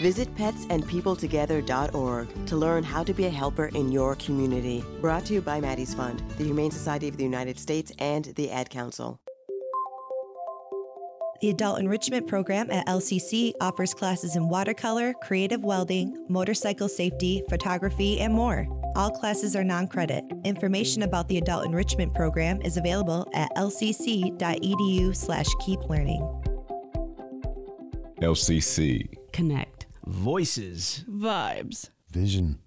Visit petsandpeopletogether.org to learn how to be a helper in your community. Brought to you by Maddie's Fund, the Humane Society of the United States, and the Ad Council. The Adult Enrichment Program at LCC offers classes in watercolor, creative welding, motorcycle safety, photography, and more. All classes are non-credit. Information about the Adult Enrichment Program is available at lcc.edu/keeplearning. LCC Connect. Voices. Vibes. Vision.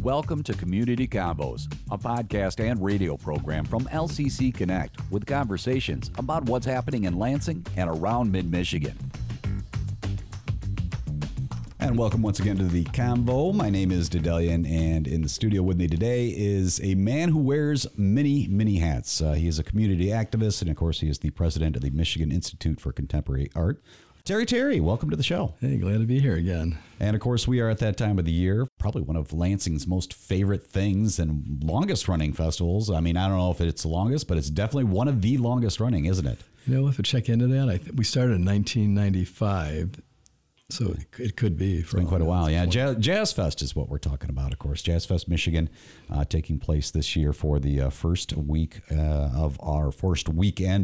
Welcome to Community Combos, a podcast and radio program from LCC Connect with conversations about what's happening in Lansing and around mid-Michigan. And welcome once again to the Combo. My name is Dedelian, and in the studio with me today is a man who wears many, many hats. He is a community activist, and of course, he is the president of the Michigan Institute for Contemporary Art. Terry, welcome to the show. Hey, glad to be here again. And of course, we are at that time of the year, probably one of Lansing's most favorite things and longest running festivals. I mean, I don't know if it's the longest, but it's definitely one of the longest running, isn't it? You know, we'll have to check into that. We started in 1995, so it could be. It's been quite a while, yeah. JazzFest is what we're talking about, of course. JazzFest Michigan taking place this year for the first weekend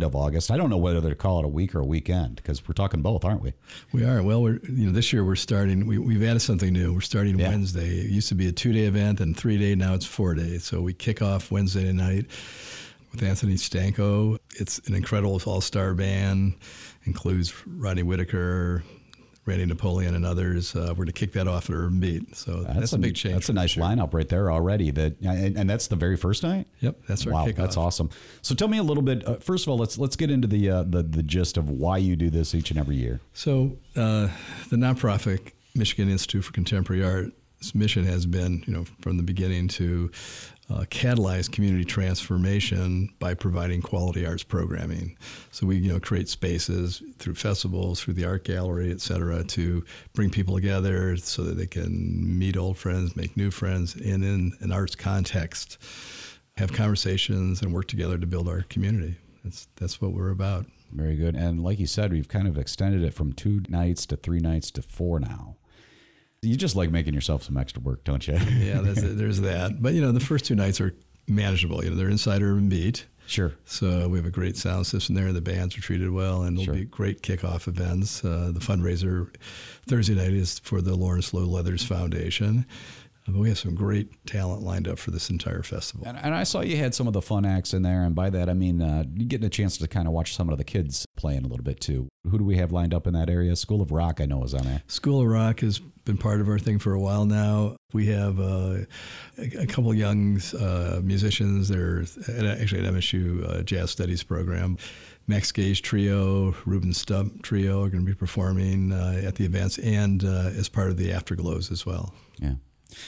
of August. I don't know whether to call it a week or a weekend because we're talking both, aren't we? We are. Well, this year we're starting. We've added something new. We're starting Wednesday. It used to be a 2-day event and 3-day. Now it's 4-day. So we kick off Wednesday night with Anthony Stanko. It's an incredible all-star band. Includes Rodney Whitaker, Randy Napoleon, and others. We're to kick that off at Urban Beat. So that's a big change. That's a nice lineup right there already. And that's the very first night? Yep, that's our kickoff. Wow, that's awesome. So tell me a little bit, first of all, let's get into the gist of why you do this each and every year. So the nonprofit Michigan Institute for Contemporary Art's mission has been, from the beginning to catalyze community transformation by providing quality arts programming. So we, create spaces through festivals, through the art gallery, et cetera, to bring people together so that they can meet old friends, make new friends, and in an arts context, have conversations and work together to build our community. That's what we're about. Very good. And like you said, we've kind of extended it from 2 nights to 3 nights to 4 now. You just like making yourself some extra work, don't you? Yeah, there's that. But, the first 2 nights are manageable. They're inside Urban Beat. Sure. So we have a great sound system there. The bands are treated well, and there'll be great kickoff events. The fundraiser Thursday night is for the Lawrence Low Leathers Foundation. But we have some great talent lined up for this entire festival. And I saw you had some of the fun acts in there. And by that, I mean, you're getting a chance to kind of watch some of the kids playing a little bit, too. Who do we have lined up in that area? School of Rock, I know, is on there. School of Rock has been part of our thing for a while now. We have a couple young musicians. They're actually at MSU Jazz Studies program. Max Gage Trio, Ruben Stump Trio are going to be performing at the events and as part of the Afterglows as well. Yeah.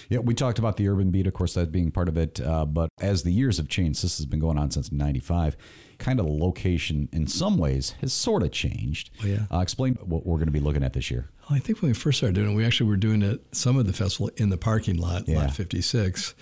Yeah, we talked about the Urban Beat, of course, that being part of it. But as the years have changed, this has been going on since 95, kind of the location in some ways has sort of changed. Oh, yeah. Explain what we're going to be looking at this year. Well, I think when we first started doing it, we actually were doing it, some of the festival in the parking lot, Lot 56.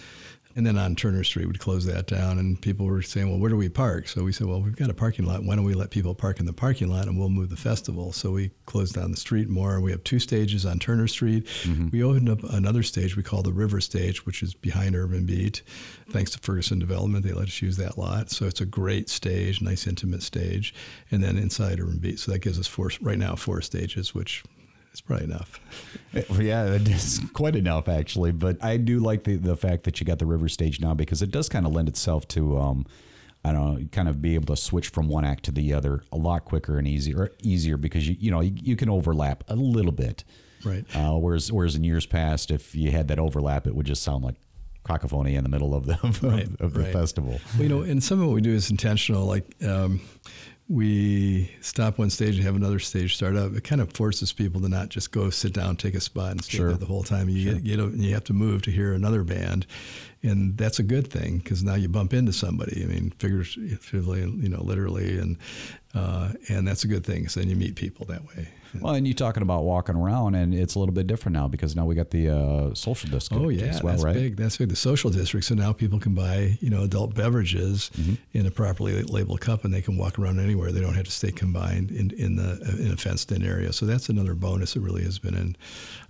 And then on Turner Street, we'd close that down, and people were saying, well, where do we park? So we said, well, we've got a parking lot. Why don't we let people park in the parking lot, and we'll move the festival? So we closed down the street more. We have 2 stages on Turner Street. Mm-hmm. We opened up another stage we call the River Stage, which is behind Urban Beat. Thanks to Ferguson Development, they let us use that lot. So it's a great stage, nice intimate stage, and then inside Urban Beat. So that gives us 4 stages, which... it's probably enough. Yeah, it's quite enough, actually. But I do like the fact that you got the River Stage now because it does kind of lend itself to, I don't know, kind of be able to switch from one act to the other a lot quicker and easier because, you can overlap a little bit. Right. Whereas in years past, if you had that overlap, it would just sound like cacophony in the middle of the festival. Well, and some of what we do is intentional, like... we stop one stage and have another stage start up. It kind of forces people to not just go sit down, take a spot, and stay there the whole time. You have to move to hear another band. And that's a good thing, because now you bump into somebody. I mean, figuratively, you know, literally, and that's a good thing, because then you meet people that way. Well, and you're talking about walking around, and it's a little bit different now, because now we got the social district as well, right? Big. That's big. The social district. So now people can buy, you know, adult beverages in a properly labeled cup, and they can walk around anywhere. They don't have to stay confined in a fenced-in area. So that's another bonus that really has been a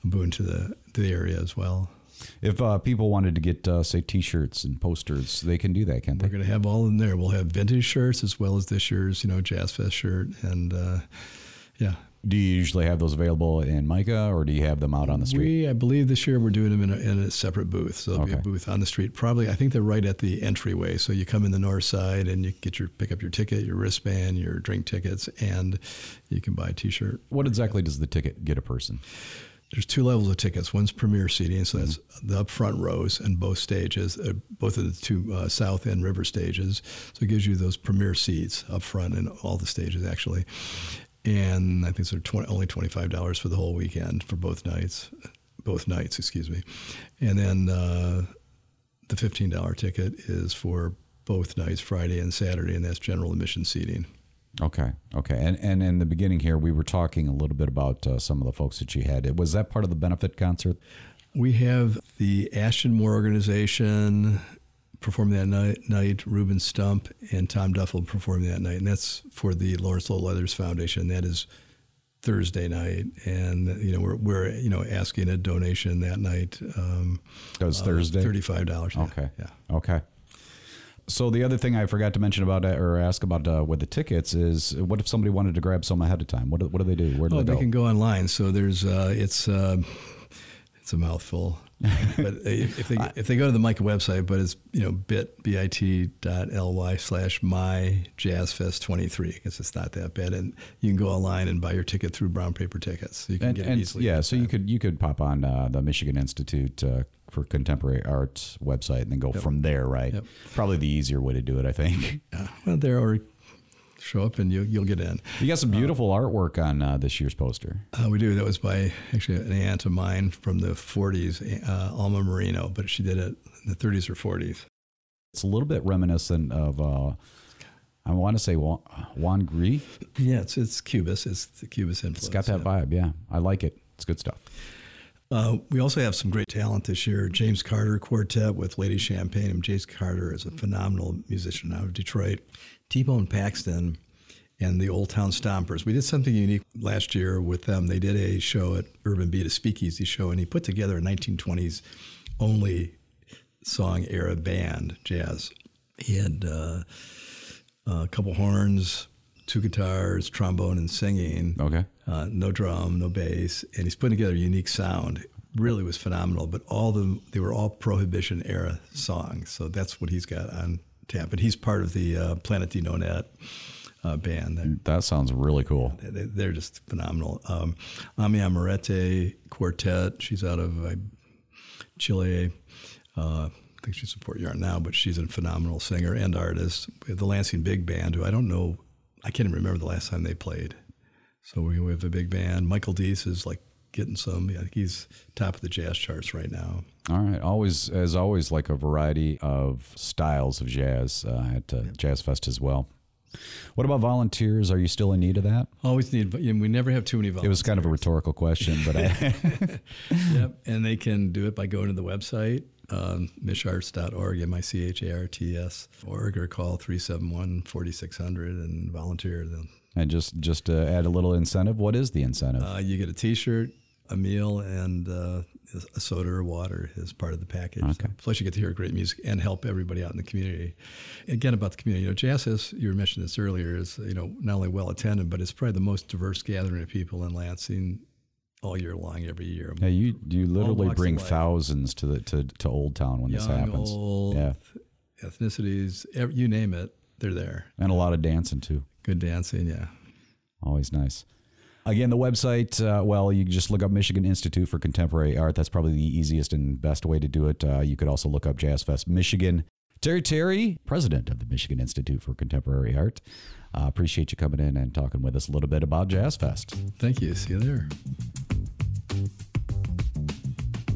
boon to the area as well. If people wanted to get, say, T-shirts and posters, they can do that, can't they? We're going to have all in there. We'll have vintage shirts as well as this year's, you know, JazzFest shirt, and yeah. Do you usually have those available in Mica, or do you have them out on the street? I believe this year we're doing them in a separate booth. So there'll be a booth on the street. Probably, I think they're right at the entryway. So you come in the north side and you pick up your ticket, your wristband, your drink tickets, and you can buy a T-shirt. What exactly does the ticket get a person? There's two levels of tickets. One's premier seating, so that's the upfront rows and both stages, both of the two south and river stages. So it gives you those premier seats up front in all the stages, actually. And I think they're only $25 for the whole weekend for both nights, excuse me. And then the $15 ticket is for both nights, Friday and Saturday, and that's general admission seating. Okay. And in the beginning here, we were talking a little bit about some of the folks that you had. Was that part of the benefit concert? We have the Ashton Moore organization performing that night, Ruben Stump and Tom Duffel performing that night, and that's for the Lawrence Lowell Leathers Foundation. That is Thursday night, and you know we're you know asking a donation that night. That was Thursday. $35. Okay. Yeah. Okay. So the other thing I forgot to mention about or ask about with the tickets is, what if somebody wanted to grab some ahead of time? What do they do? Where do they go? They can go online. So there's it's a mouthful, but if they go to the Mica website, but it's you know bit.ly/myjazzfest23 because it's not that bad, and you can go online and buy your ticket through Brown Paper Tickets. So you can get it easily. Yeah, so you could pop on the Michigan Institute for Contemporary Art website and then go from there, right? Yep. Probably the easier way to do it, I think. Well, there are. Show up and you'll get in. You got some beautiful artwork on this year's poster. We do. That was by actually an aunt of mine from the 40s, Alma Marino, but she did it in the 30s or 40s. It's a little bit reminiscent of, I want to say Juan Gris. Yeah, it's Cubist. It's the Cubist influence. It's got that vibe, yeah. I like it. It's good stuff. We also have some great talent this year. James Carter Quartet with Lady Champagne. And James Carter is a phenomenal musician out of Detroit. T-Bone Paxton and the Old Town Stompers. We did something unique last year with them. They did a show at Urban Beat, a speakeasy show, and he put together a 1920s only song era band, jazz. He had a couple horns, two guitars, trombone, and singing. Okay. No drum, no bass, and he's putting together a unique sound. Really was phenomenal, but they were all Prohibition era songs, so that's what he's got on tap, but he's part of the Planet Dinonette band. That sounds really cool. They're just phenomenal. Ami Amarete Quartet, she's out of Chile. I think she's in Port Yard now, but she's a phenomenal singer and artist. We have the Lansing Big Band, who I can't even remember the last time they played. So we have a big band. Michael Deese is like getting some. I think he's top of the jazz charts right now. All right. As always, like a variety of styles of jazz at Jazz Fest as well. What about volunteers? Are you still in need of that? Always need, but we never have too many volunteers. It was kind of a rhetorical question, but Yep. And they can do it by going to the website, micharts.org, micharts.org, or call 371-4600 and volunteer. And just to add a little incentive, what is the incentive? You get a T-shirt, a meal, and a soda or water is part of the package. Okay. Plus, you get to hear great music and help everybody out in the community. Again, about the community, JazzFest, you mentioned this earlier, is not only well attended, but it's probably the most diverse gathering of people in Lansing all year long, every year. Yeah, you literally bring thousands to Old Town when this happens. Old, yeah, ethnicities, you name it, they're there. And a lot of dancing too. Good dancing, yeah. Always nice. Again, the website, you just look up Michigan Institute for Contemporary Art. That's probably the easiest and best way to do it. You could also look up JazzFest Michigan. Terry, president of the Michigan Institute for Contemporary Art. Appreciate you coming in and talking with us a little bit about JazzFest. Thank you. See you there.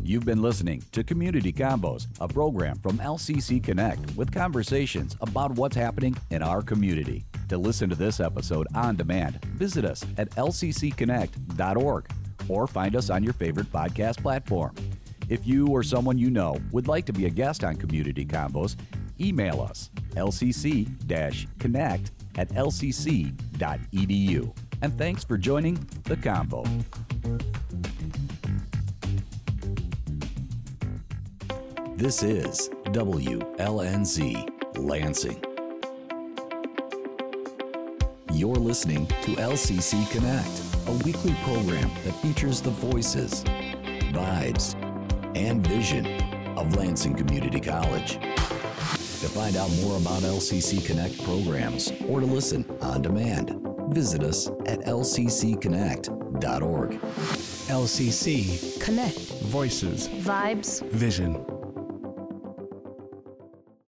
You've been listening to Community Combos, a program from LCC Connect with conversations about what's happening in our community. To listen to this episode on demand, visit us at lccconnect.org or find us on your favorite podcast platform. If you or someone you know would like to be a guest on Community Combos, email us lcc-connect@lcc.edu. And thanks for joining The Combo. This is WLNZ Lansing. You're listening to LCC Connect, a weekly program that features the voices, vibes, and vision of Lansing Community College. To find out more about LCC Connect programs or to listen on demand, visit us at lccconnect.org. LCC Connect. Voices. Vibes. Vision.